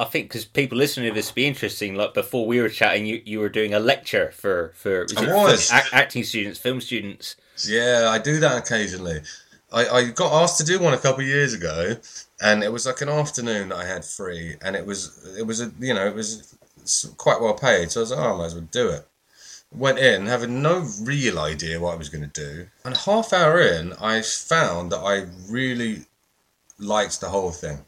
I think because people listening to this would be interesting, like before we were chatting, you were doing a lecture for acting students, film students. Yeah, I do that occasionally. I got asked to do one a couple of years ago, and it was like an afternoon that I had free, and it was quite well paid, so I was like, oh, I might as well do it. Went in having no real idea what I was going to do, and half hour in, I found that I really liked the whole thing.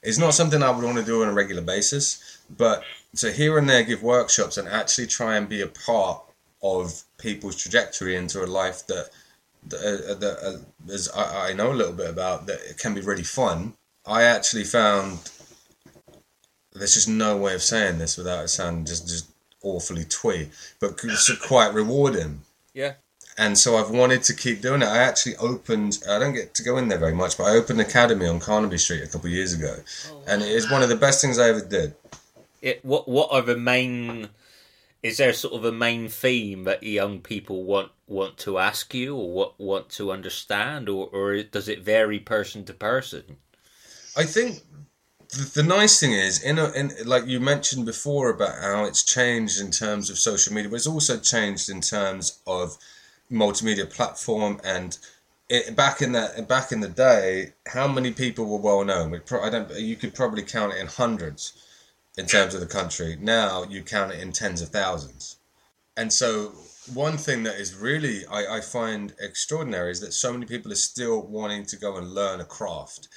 It's not something I would want to do on a regular basis, but to here and there give workshops and actually try and be a part of people's trajectory into a life that I know a little bit about, that it can be really fun. I actually found there's just no way of saying this without it sounding just awfully twee, but it's quite rewarding. Yeah. And so I've wanted to keep doing it. I actually opened, I don't get to go in there very much, but I opened an academy on Carnaby Street a couple of years ago. Oh, and it is one of the best things I ever did. What are the main, is there sort of a main theme that young people want to ask you or want to understand, or does it vary person to person? I think the nice thing is, in like you mentioned before about how it's changed in terms of social media, but it's also changed in terms of multimedia platform, and back in the day, how many people were well known? You could probably count it in hundreds in terms of the country. Now you count it in tens of thousands. And so one thing that is really I find extraordinary is that so many people are still wanting to go and learn a craft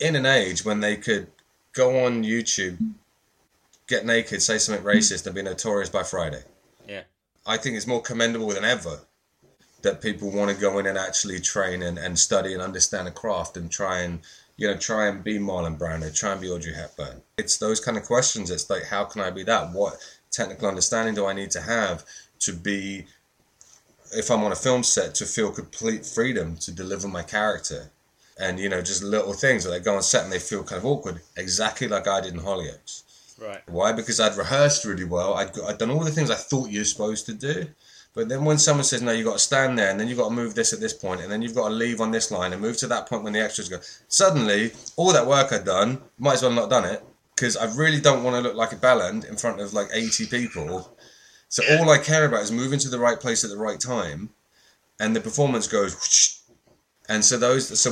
in an age when they could go on YouTube, get naked, say something racist, and be notorious by Friday. Yeah, I think it's more commendable than ever that people want to go in and actually train and study and understand a craft and try and be Marlon Brando, try and be Audrey Hepburn. It's those kind of questions. It's like, how can I be that? What technical understanding do I need to have to be, if I'm on a film set, to feel complete freedom to deliver my character? And, just little things where they go on set and they feel kind of awkward, exactly like I did in Hollyoaks. Right. Why? Because I'd rehearsed really well. I'd done all the things I thought you were supposed to do. But then when someone says, no, you've got to stand there, and then you've got to move this at this point, and then you've got to leave on this line and move to that point when the extras go, suddenly, all that work I'd done, might as well not done it, because I really don't want to look like a bellend in front of like 80 people. So all I care about is moving to the right place at the right time, and the performance goes whoosh. And so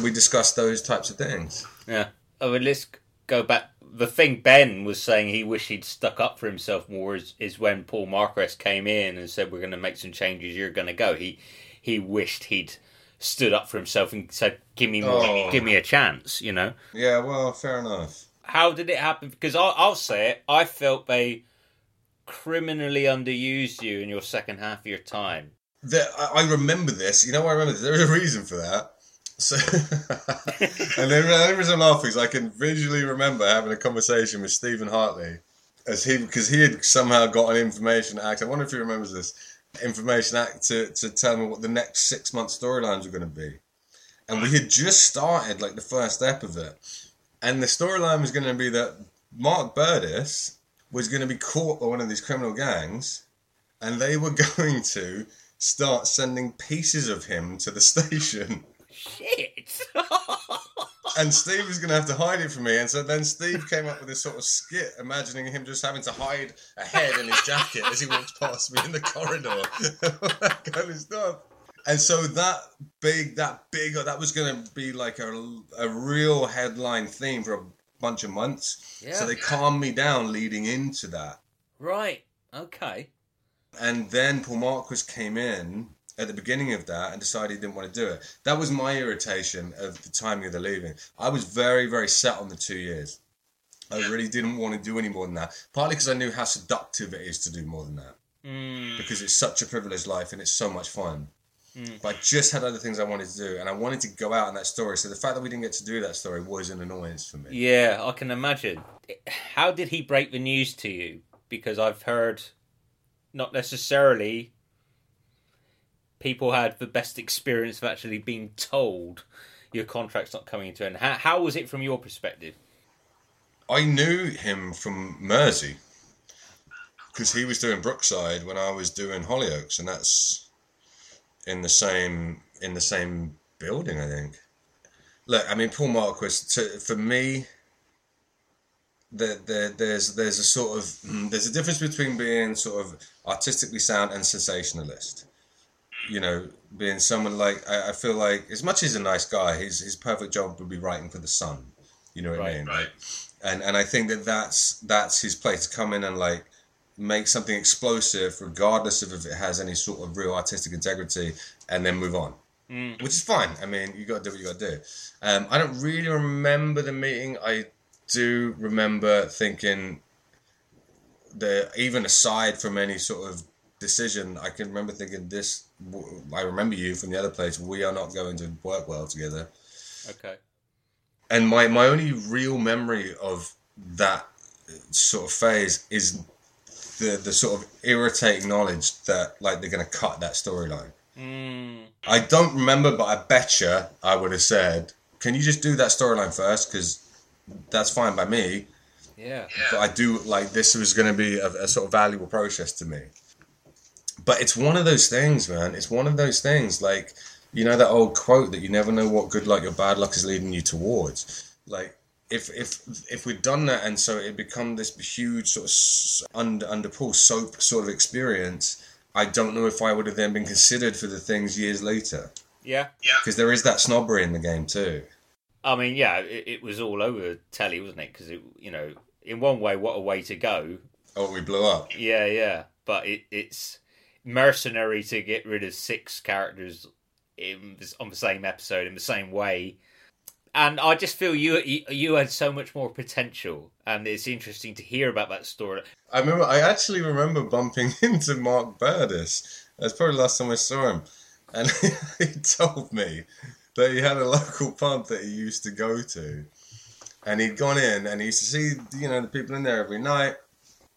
we discussed those types of things. Yeah. I mean, let's go back. The thing Ben was saying he wished he'd stuck up for himself more is when Paul Marquess came in and said, we're going to make some changes, you're going to go. He wished he'd stood up for himself and said, give me more, give me a chance, Yeah, well, fair enough. How did it happen? Because I'll say it, I felt they criminally underused you in your second half of your time. I remember this. I remember this. There was a reason for that. So, and there was some laughing. I can visually remember having a conversation with Stephen Hartley, because he had somehow got an Information Act. I wonder if he remembers this Information Act to tell me what the next 6 month storylines were going to be, and we had just started like the first step of it, and the storyline was going to be that Mark Burdis was going to be caught by one of these criminal gangs, and they were going to start sending pieces of him to the station. Shit. And Steve was going to have to hide it from me. And so then Steve came up with this sort of skit, imagining him just having to hide a head in his jacket as he walks past me in the corridor. That kind of stuff. And so that was going to be like a real headline theme for a bunch of months. Yeah. So they calmed me down leading into that. Right. Okay. And then Paul Marquess came in at the beginning of that and decided he didn't want to do it. That was my irritation of the timing of the leaving. I was very, very set on the 2 years. I really didn't want to do any more than that. Partly because I knew how seductive it is to do more than that. Mm. Because it's such a privileged life and it's so much fun. Mm. But I just had other things I wanted to do, and I wanted to go out in that story. So the fact that we didn't get to do that story was an annoyance for me. Yeah, I can imagine. How did he break the news to you? Because I've heard not necessarily people had the best experience of actually being told your contract's not coming to an end. How was it from your perspective? I knew him from Mersey because he was doing Brookside when I was doing Hollyoaks, and that's in the same building, I think. Look, I mean, Paul Marquess, for me, there's a sort of, there's a difference between being sort of artistically sound and sensationalist. You know, being someone like, I feel like, as much as a nice guy, his perfect job would be writing for The Sun. You know what I mean? Right. And I think that's his place, to come in and like make something explosive, regardless of if it has any sort of real artistic integrity, and then move on. Mm. Which is fine. I mean, you got to do what you got to do. I don't really remember the meeting. I do remember thinking that, even aside from any sort of decision, I can remember thinking this. I remember you from the other place. We are not going to work well together. Okay. And my only real memory of that sort of phase is the sort of irritating knowledge that like they're going to cut that storyline. Mm. I don't remember, but I betcha I would have said, can you just do that storyline first? Because that's fine by me. Yeah. But I do, like, this was going to be a sort of valuable process to me. But it's one of those things, man. It's one of those things, like, you know, that old quote that you never know what good luck your bad luck is leading you towards. Like, if we'd done that, and so it become this huge sort of under-pull soap sort of experience, I don't know if I would have then been considered for the things years later. Yeah. Because there is that snobbery in the game too. I mean, yeah, it was all over telly, wasn't it? Because, you know, in one way, what a way to go. Oh, we blew up. Yeah, yeah. But it's mercenary to get rid of 6 characters on the same episode in the same way, and I just feel you had so much more potential, and it's interesting to hear about that story. I actually remember bumping into Mark Burdis. That's probably the last time I saw him, and he told me that he had a local pub that he used to go to, and he'd gone in and he used to see, you know, the people in there every night,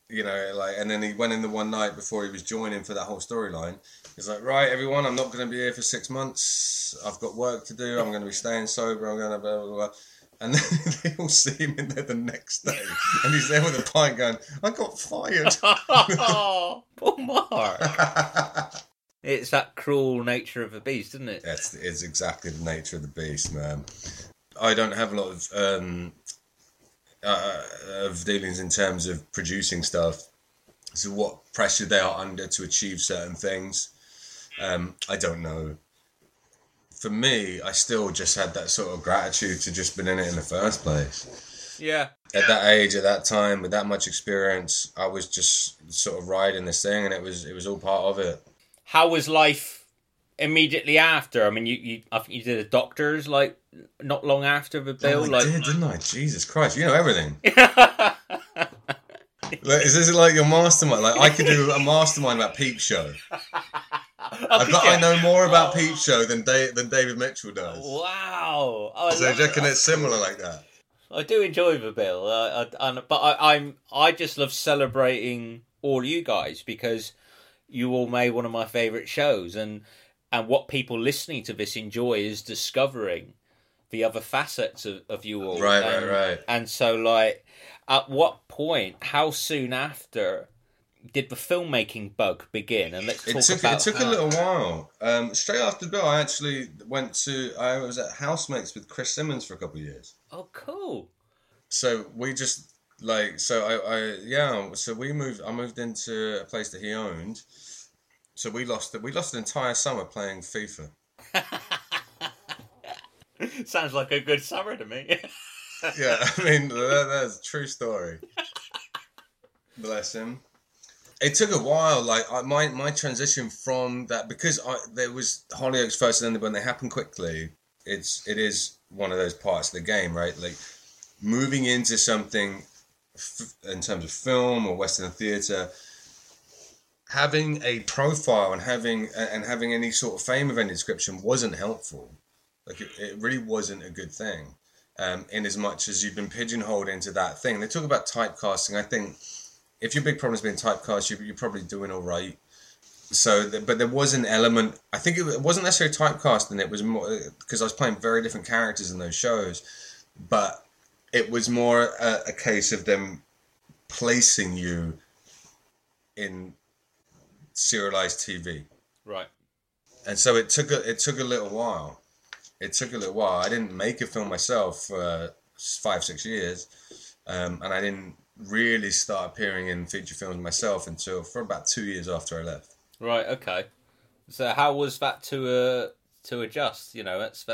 you know, like, and then he went in the one night before he was joining for that whole storyline. He's like, right, everyone, I'm not going to be here for 6 months. I've got work to do. I'm going to be staying sober. I'm going to blah, blah, blah. And then they all see him in there the next day. And he's there with a pint going, I got fired. Oh, poor Mark. It's that cruel nature of the beast, isn't it? Yes, it's exactly the nature of the beast, man. I don't have a lot of dealings in terms of producing stuff. So what pressure they are under to achieve certain things. I don't know. For me, I still just had that sort of gratitude to just been in it in the first place. Yeah. At that age, at that time, with that much experience, I was just sort of riding this thing, and it was all part of it. How was life immediately after? I mean, I think you did a doctor's, like, not long after the bill. I did, didn't I? Jesus Christ, you know everything. Like, is this like your mastermind? Like, I could do a mastermind about Peep Show. I bet I know more about Peep Show than David Mitchell does. Wow! So do you reckon it's similar like that? I do enjoy the bill, but I just love celebrating all you guys, because you all made one of my favourite shows, and what people listening to this enjoy is discovering the other facets of you all. Right, right. And so, like, at what point, how soon after, did the filmmaking bug begin? And let's talk about it. It took a little while. Straight after Bill, I actually I was at housemates with Chris Simmons for a couple of years. Oh, cool. So we just, like, I moved into a place that he owned. So we lost an entire summer playing FIFA. Sounds like a good summer to me. Yeah, I mean, that's a true story. Bless him. It took a while, like, my transition from that, because there was Hollyoaks first, and then when they happen quickly, it is one of those parts of the game, right? Like, moving into something in terms of film or Western theatre, having a profile and having any sort of fame of any description wasn't helpful. Like, it really wasn't a good thing. In as much as you've been pigeonholed into that thing. They talk about typecasting. I think if your big problem is being typecast, you're probably doing all right. So, but there was an element, I think it wasn't necessarily typecasting. It was more, because I was playing very different characters in those shows, but it was more a case of them placing you in serialized TV. Right. And so it took a little while. It took a little while. I didn't make a film myself for 5-6 years. And I didn't really start appearing in feature films myself until for about 2 years after I left. Right. Okay. So how was that to adjust? You know, that's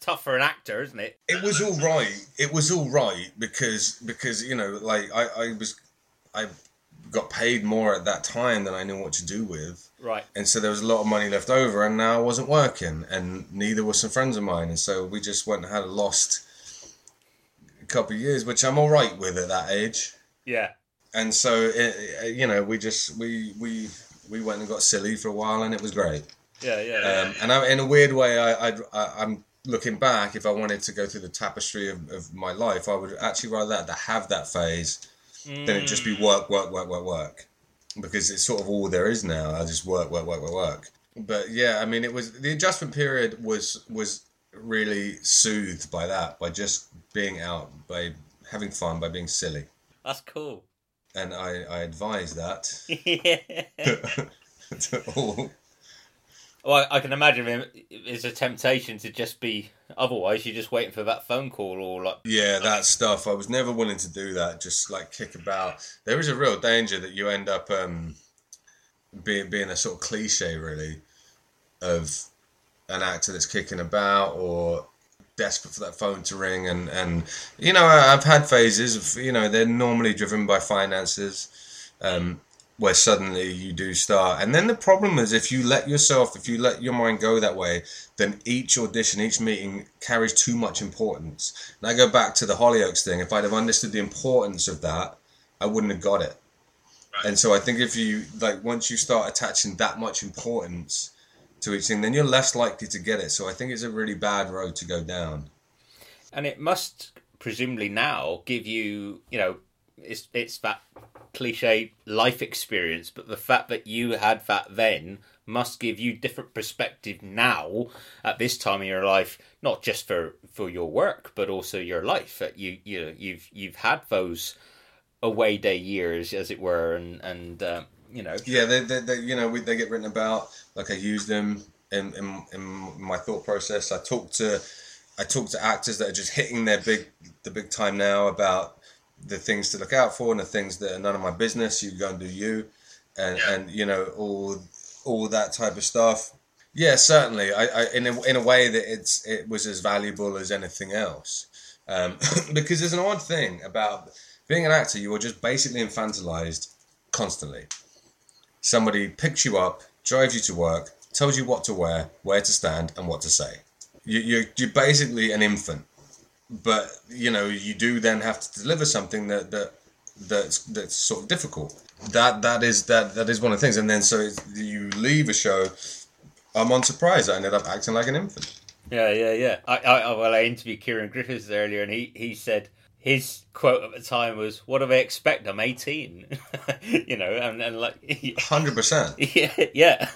tough for an actor, isn't it? It was all right. It was all right because you know, like I got paid more at that time than I knew what to do with. Right. And so there was a lot of money left over, and now I wasn't working, and neither were some friends of mine, and so we just went and had a lost couple of years, which I'm all right with at that age. Yeah. And so it, you know, we went and got silly for a while, and it was great. Yeah. And I, in a weird way, I'm looking back. If I wanted to go through the tapestry of my life, I would actually rather that have that phase than it just be work, because it's sort of all there is now. I just work. But yeah, I mean, it was the adjustment period was really soothed by that, by just being out, by having fun, by being silly. That's cool. And I advise that. To all. Well, I can imagine it's a temptation to just be, otherwise you're just waiting for that phone call or like... Yeah, that stuff. I was never willing to do that, just like kick about. There is a real danger that you end up being a sort of cliche, really, of an actor that's kicking about or desperate for that phone to ring, and you know, I've had phases of, you know, they're normally driven by finances, where suddenly you do start, and then the problem is if you let your mind go that way, then each audition, each meeting carries too much importance. And I go back to the Hollyoaks thing. If I'd have understood the importance of that, I wouldn't have got it. Right. And so I think if you once you start attaching that much importance to each thing, then you're less likely to get it. So I think it's a really bad road to go down. And it must presumably now give you, you know, it's that cliche life experience, but the fact that you had that then must give you different perspective now at this time in your life, not just for your work, but also your life. That you know, you've had those away day years, as it were, and you know. Yeah, they you know, they get written about. Like I use them in my thought process. I talk to actors that are just hitting the big time now about the things to look out for and the things that are none of my business. You go and do you, and you know, all that type of stuff. Yeah, certainly. I in a way that it was as valuable as anything else, because there's an odd thing about being an actor. You are just basically infantilized constantly. Somebody picks you up, drives you to work, tells you what to wear, where to stand, and what to say. You're basically an infant, but you know, you do then have to deliver something that's sort of difficult. That is one of the things. And then so you leave a show. I'm on surprise. I ended up acting like an infant. Yeah. I interviewed Kieran Griffiths earlier, and he said, his quote at the time was, "What do they expect? I'm 18." You know, and like 100%. Yeah.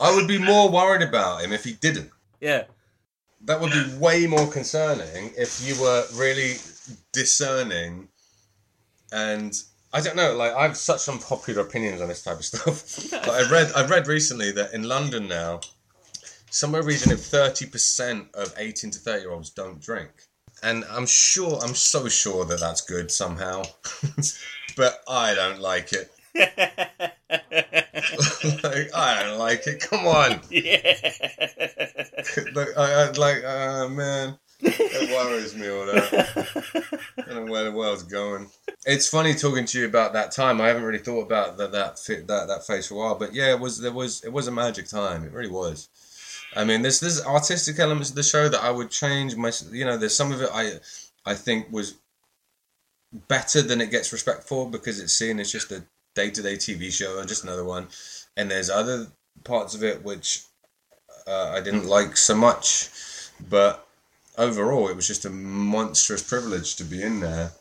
I would be more worried about him if he didn't. Yeah. That would be way more concerning if you were really discerning. And I don't know, like, I have such unpopular opinions on this type of stuff. But I read recently that in London now, somewhere in the region of 30% of 18 to 30 year olds don't drink. And I'm so sure that that's good somehow, but I don't like it. Like, I don't like it. Come on. Yeah. Look, I'd like, oh man, it worries me all that. I don't know where the world's going. It's funny talking to you about that time. I haven't really thought about that phase for a while, but yeah, it was a magic time. It really was. I mean, there's artistic elements of the show that I would change. You know, there's some of it I think was better than it gets respect for, because it's seen as just a day-to-day TV show and just another one. And there's other parts of it which I didn't like so much. But overall, it was just a monstrous privilege to be in there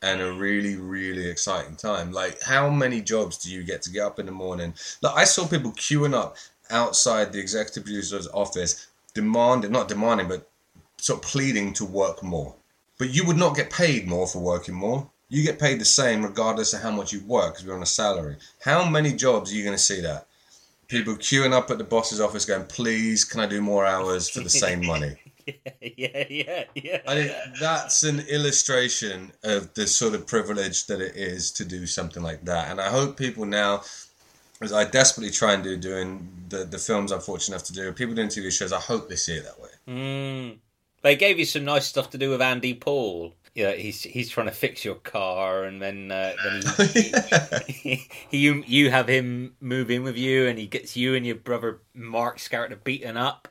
and a really, really exciting time. Like, how many jobs do you get to get up in the morning? Like, I saw people queuing up outside the executive producer's office, not demanding, but sort of pleading to work more. But you would not get paid more for working more. You get paid the same regardless of how much you work, because we're on a salary. How many jobs are you going to see that? People queuing up at the boss's office going, please, can I do more hours for the same money? Yeah. And that's an illustration of the sort of privilege that it is to do something like that. And I hope people now, as I desperately try and do doing the films I'm fortunate enough to do, people doing TV shows, I hope they see it that way. Mm. They gave you some nice stuff to do with Andy Paul. Yeah, he's trying to fix your car, and then you have him move in with you, and he gets you and your brother Mark's character beaten up.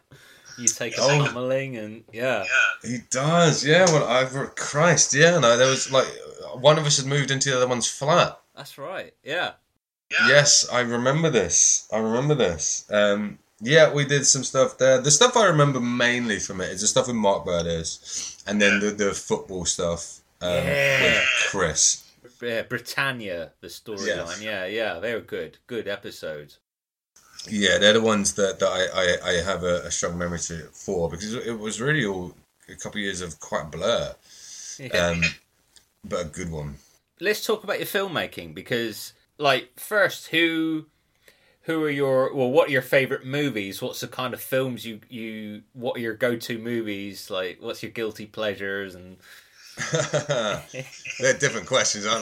You take a pummeling, and yeah, he does. Yeah, well, there was like one of us had moved into the other one's flat. That's right. Yeah. Yes, I remember this. Yeah, we did some stuff there. The stuff I remember mainly from it is the stuff with Mark Burdis, and then the football stuff with Chris. Yeah, Britannia, the storyline. Yeah, they were good episodes. Yeah, they're the ones that I have a strong memory for, because it was really all a couple of years of quite blur, but a good one. Let's talk about your filmmaking, because, like, first, Who are your... Well, what are your favourite movies? What's the kind of films you... What are your go-to movies? Like, what's your guilty pleasures? And they're different questions, aren't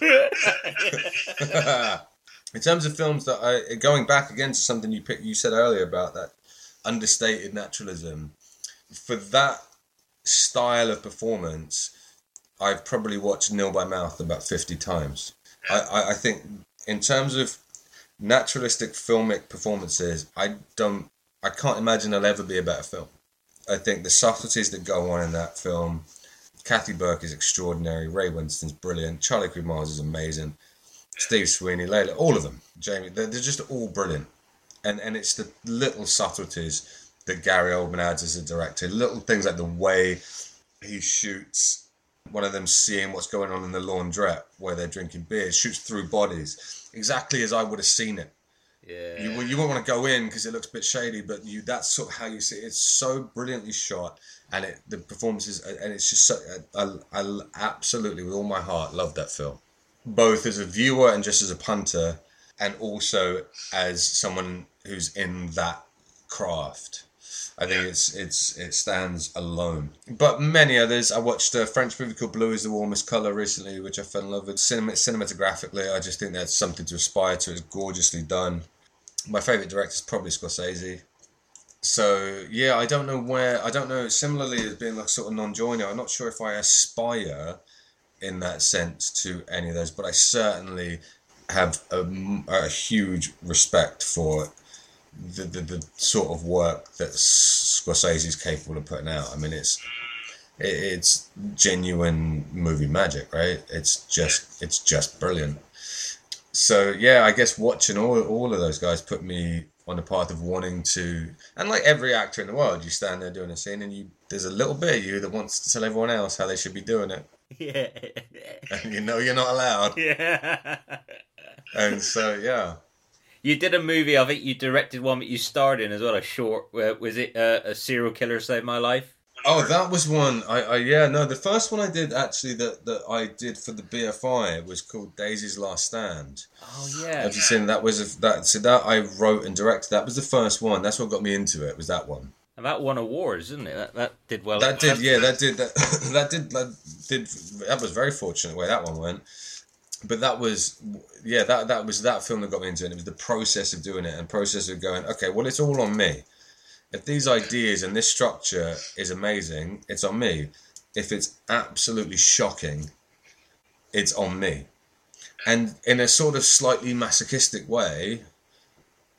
they? In terms of films that I... Going back again to something you said earlier about that understated naturalism. For that style of performance, I've probably watched Nil by Mouth about 50 times. I think... In terms of naturalistic filmic performances, I can't imagine there'll ever be a better film. I think the subtleties that go on in that film, Kathy Burke is extraordinary, Ray Winston's brilliant, Charlie Creed-Miles is amazing, Steve Sweeney, Layla, all of them, Jamie, they're just all brilliant. And it's the little subtleties that Gary Oldman adds as a director, little things like the way he shoots. One of them seeing what's going on in the laundrette where they're drinking beer, shoots through bodies exactly as I would have seen it. Yeah, you won't want to go in because it looks a bit shady, but that's sort of how you see it. It's so brilliantly shot, and the performances, and it's just so. I absolutely, with all my heart, love that film, both as a viewer and just as a punter, and also as someone who's in that craft. I think it stands alone. But many others. I watched a French movie called Blue is the Warmest Colour recently, which I fell in love with. Cinematographically, I just think that's something to aspire to. It's gorgeously done. My favourite director is probably Scorsese. So, yeah, I don't know. Similarly, as being like sort of non-joiner, I'm not sure if I aspire in that sense to any of those, but I certainly have a huge respect for the sort of work that Scorsese is capable of putting out. I mean, it's genuine movie magic, right? It's just brilliant. So yeah, I guess watching all of those guys put me on the path of wanting to. And like every actor in the world, you stand there doing a scene, and there's a little bit of you that wants to tell everyone else how they should be doing it. Yeah. And you know you're not allowed. Yeah. And so yeah. You did a movie of it. You directed one that you starred in as well, a short. Was it A Serial Killer Saved My Life? Oh, that was one. The first one I did actually that I did for the BFI was called Daisy's Last Stand. Oh yeah. Have you seen that? Was that? So that I wrote and directed. That was the first one. That's what got me into it. Was that one? And that won awards, didn't it? That did well. That did. Yeah, that did. That did. That was very fortunate way that one went. But that was that film that got me into it. It was the process of doing it and process of going, okay, well, it's all on me. If these ideas and this structure is amazing, it's on me. If it's absolutely shocking, it's on me. And in a sort of slightly masochistic way,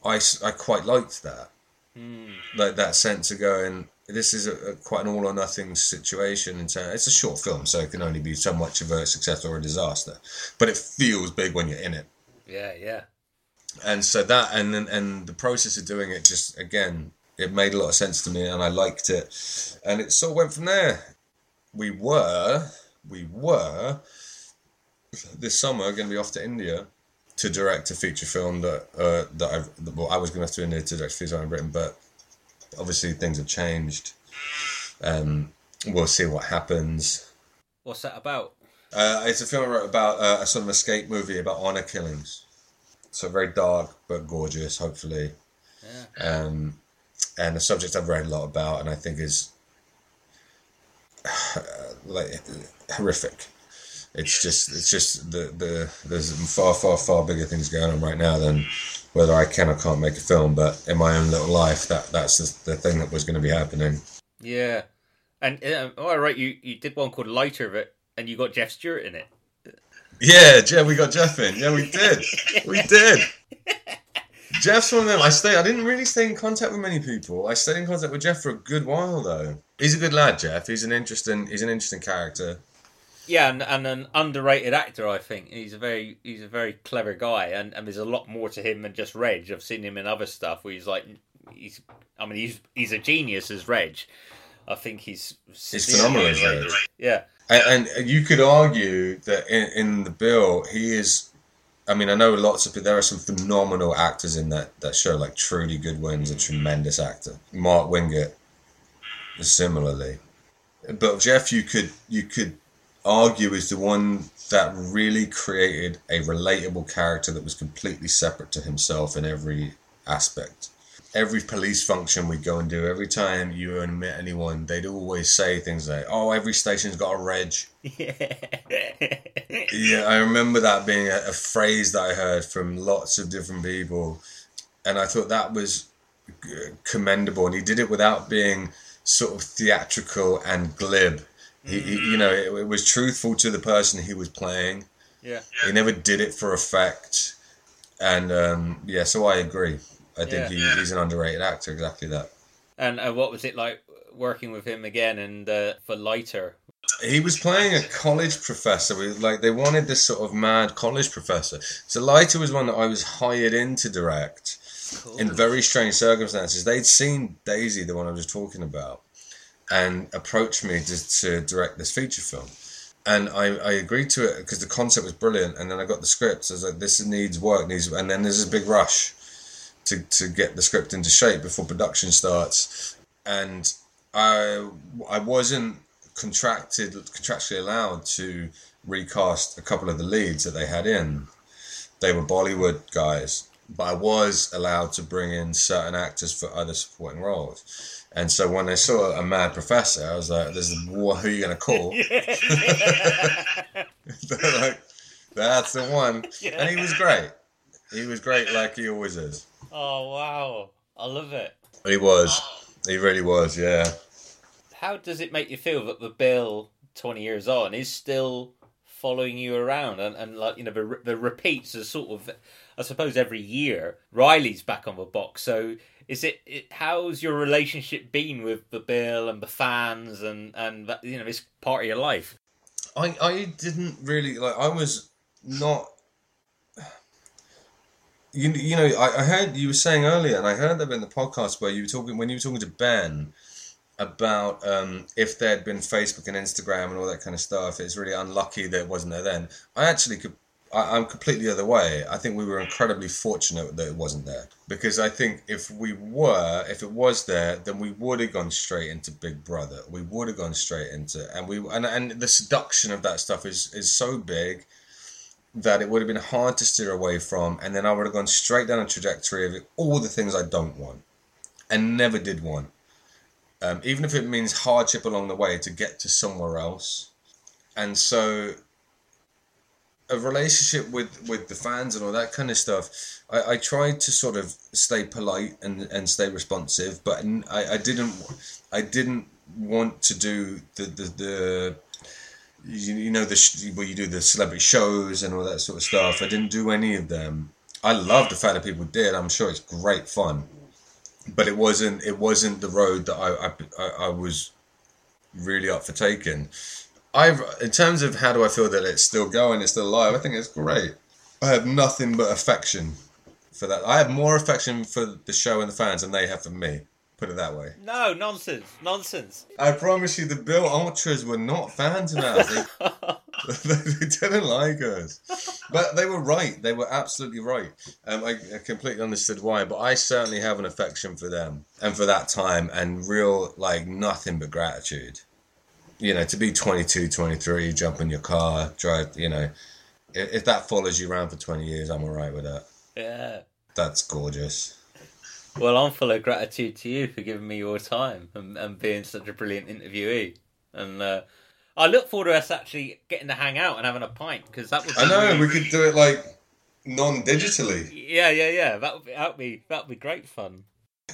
I quite liked that. Mm. Like that sense of going, this is a quite an all or nothing situation. It's a short film, so it can only be so much of a success or a disaster. But it feels big when you're in it. Yeah. And so that, and the process of doing it just, again, it made a lot of sense to me, and I liked it. And it sort of went from there. We were this summer going to be off to India to direct a feature film I was going to have to India to direct a feature film in Britain, but obviously things have changed. We'll see what happens. What's that about? It's a film I wrote about a sort of escape movie about honour killings. So very dark but gorgeous, hopefully. Yeah. and a subject I've read a lot about, and I think is horrific. There's far bigger things going on right now than whether I can or can't make a film. But in my own little life, that's the thing that was going to be happening. Yeah, and you did one called Lighter of It, and you got Jeff Stewart in it. Yeah, we got Jeff in. Yeah, we did. We did. Jeff's one of them. I didn't really stay in contact with many people. I stayed in contact with Jeff for a good while, though. He's a good lad, Jeff. He's an interesting character. Yeah, and an underrated actor, I think. He's a very clever guy, and there's a lot more to him than just Reg. I've seen him in other stuff where he's a genius as Reg. I think he's phenomenal as Reg. Yeah. And you could argue that in the bill, he is... I mean, I know there are some phenomenal actors in that show, like Trudy Goodwin's a tremendous actor. Mark Wingate, similarly. But Jeff, you could argue is the one that really created a relatable character that was completely separate to himself in every aspect. Every police function we go and do, every time you admit anyone, they'd always say things like, "Oh, every station's got a reg." Yeah, I remember that being a phrase that I heard from lots of different people, and I thought that was commendable. And he did it without being sort of theatrical and glib. He was truthful to the person he was playing. Yeah, he never did it for effect, and so I agree. I think he's an underrated actor, exactly that. And what was it like working with him again and for Lighter? He was playing a college professor. They wanted this sort of mad college professor. So Lighter was one that I was hired in to direct in very strange circumstances. They'd seen Daisy, the one I was talking about, and approached me to direct this feature film. And I agreed to it because the concept was brilliant. And then I got the scripts. I was like, this needs work. And then there's a big rush to get the script into shape before production starts. And I wasn't contractually allowed to recast a couple of the leads that they had in. They were Bollywood guys, but I was allowed to bring in certain actors for other supporting roles. And so when I saw a mad professor, I was like, who are you going to call? They're like, that's the one. And he was great. He was great like he always is. Oh, wow. I love it. He was. He really was, yeah. How does it make you feel that the Bill, 20 years on, is still following you around? And like, you know, the repeats are sort of, I suppose, every year. Riley's back on the box. So how's your relationship been with the Bill and the fans and that, you know, this part of your life? I didn't really, I was not... You know, I heard you were saying earlier, and I heard that in the podcast where you were talking to Ben about if there had been Facebook and Instagram and all that kind of stuff, it's really unlucky that it wasn't there then. I'm completely the other way. I think we were incredibly fortunate that it wasn't there, because I think if it was there, then we would have gone straight into Big Brother. We would have gone straight into, and the seduction of that stuff is so big that it would have been hard to steer away from, and then I would have gone straight down a trajectory of all the things I don't want and never did want. Even if it means hardship along the way to get to somewhere else. And so a relationship with the fans and all that kind of stuff, I tried to sort of stay polite and stay responsive, but I didn't want to do the you know, where you do the celebrity shows and all that sort of stuff. I didn't do any of them. I love the fact that people did. I'm sure it's great fun, but it wasn't the road that I was really up for taking. In terms of how do I feel that it's still going, it's still alive, I think it's great. I have nothing but affection for that. I have more affection for the show and the fans than they have for me. Put it that way. No, nonsense. I promise you, the Bill Ultras were not fans of us. They didn't like us. But they were right. They were absolutely right. I completely understood why, but I certainly have an affection for them and for that time and real, nothing but gratitude. You know, to be 22, 23, jump in your car, drive, you know. If that follows you around for 20 years, I'm all right with that. Yeah. That's gorgeous. Well, I'm full of gratitude to you for giving me your time and being such a brilliant interviewee. And I look forward to us actually getting to hang out and having a pint, because that would be... I know, really... we could do it like non-digitally. Yeah. That would be great fun.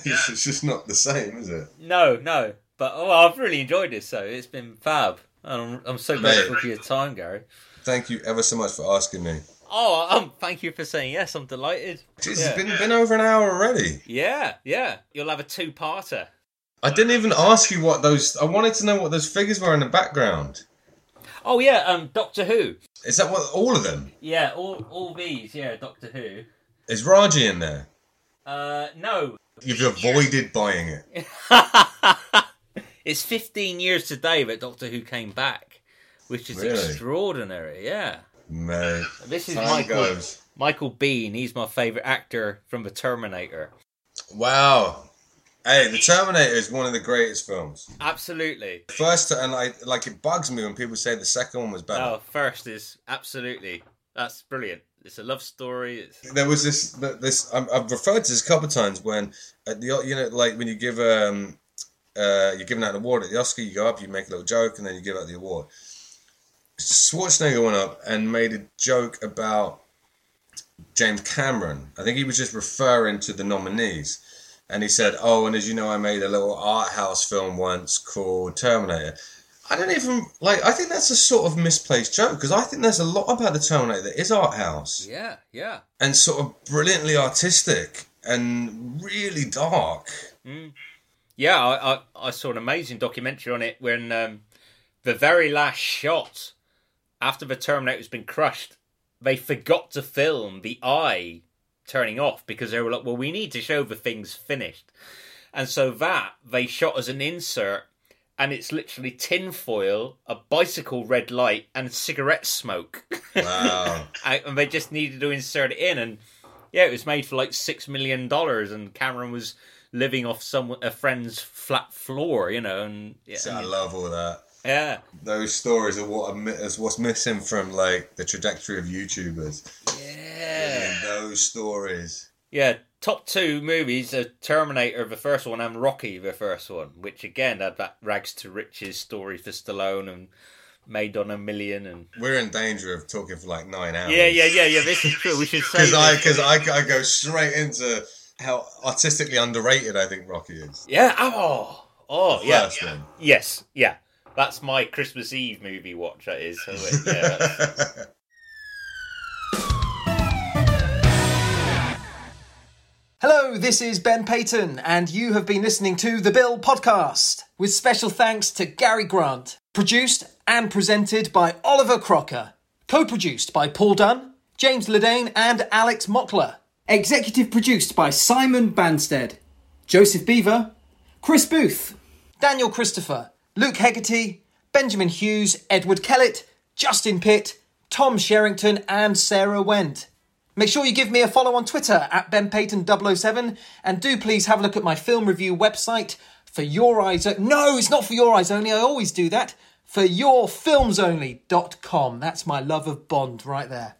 It's just not the same, is it? No. But I've really enjoyed this, so it's been fab. I'm so grateful for your time, Gary. Thank you ever so much for asking me. Oh, thank you for saying yes. I'm delighted. It's been over an hour already. Yeah. You'll have a two-parter. I didn't even ask you what those... I wanted to know what those figures were in the background. Oh, yeah, Doctor Who. Is that what... all of them? Yeah, all these, yeah, Doctor Who. Is Raji in there? No. You've avoided buying it. It's 15 years today that Doctor Who came back, which is extraordinary, yeah. No. This is Michael Bean. He's my favourite actor from The Terminator. Wow. Hey, The Terminator is one of the greatest films. Absolutely. First, and like it bugs me when people say the second one was better. Oh, first is absolutely. That's brilliant. It's a love story. There was this. I've referred to this a couple of times when at the, you know, like when you give you're giving out an award at the Oscar, you go up, you make a little joke, and then you give out the award. Schwarzenegger went up and made a joke about James Cameron. I think he was just referring to the nominees. And he said, oh, and as you know, I made a little art house film once called Terminator. I think that's a sort of misplaced joke, because I think there's a lot about the Terminator that is art house. Yeah. And sort of brilliantly artistic and really dark. Mm. Yeah, I saw an amazing documentary on it when the very last shot, after the Terminator's been crushed, they forgot to film the eye turning off because they were like, well, we need to show the thing's finished. And so that they shot as an insert, and it's literally tinfoil, a bicycle red light, and cigarette smoke. Wow. And they just needed to insert it in. And yeah, it was made for like $6 million, and Cameron was living off a friend's flat floor, you know. And yeah, so I love all that. Yeah, those stories are what's missing from like the trajectory of YouTubers. Yeah, those stories. Yeah, top two movies: Terminator, the first one, and Rocky, the first one, which again had that rags to riches story for Stallone and made on $1 million. And we're in danger of talking for like 9 hours. Yeah. This is true. We should say because I go straight into how artistically underrated I think Rocky is. Yeah. Oh, yeah. First one. Yes. Yeah. That's my Christmas Eve movie watch, that is. Yeah. Hello, this is Ben Payton, and you have been listening to The Bill Podcast, with special thanks to Gary Grant. Produced and presented by Oliver Crocker. Co-produced by Paul Dunn, James Ledane and Alex Mockler. Executive produced by Simon Banstead, Joseph Beaver, Chris Booth, Daniel Christopher, Luke Hegarty, Benjamin Hughes, Edward Kellett, Justin Pitt, Tom Sherrington and Sarah Wendt. Make sure you give me a follow on Twitter @BenPayton007, and do please have a look at my film review website, For Your Eyes... No, it's not For Your Eyes Only, I always do that. ForYourFilmsOnly.com. That's my love of Bond right there.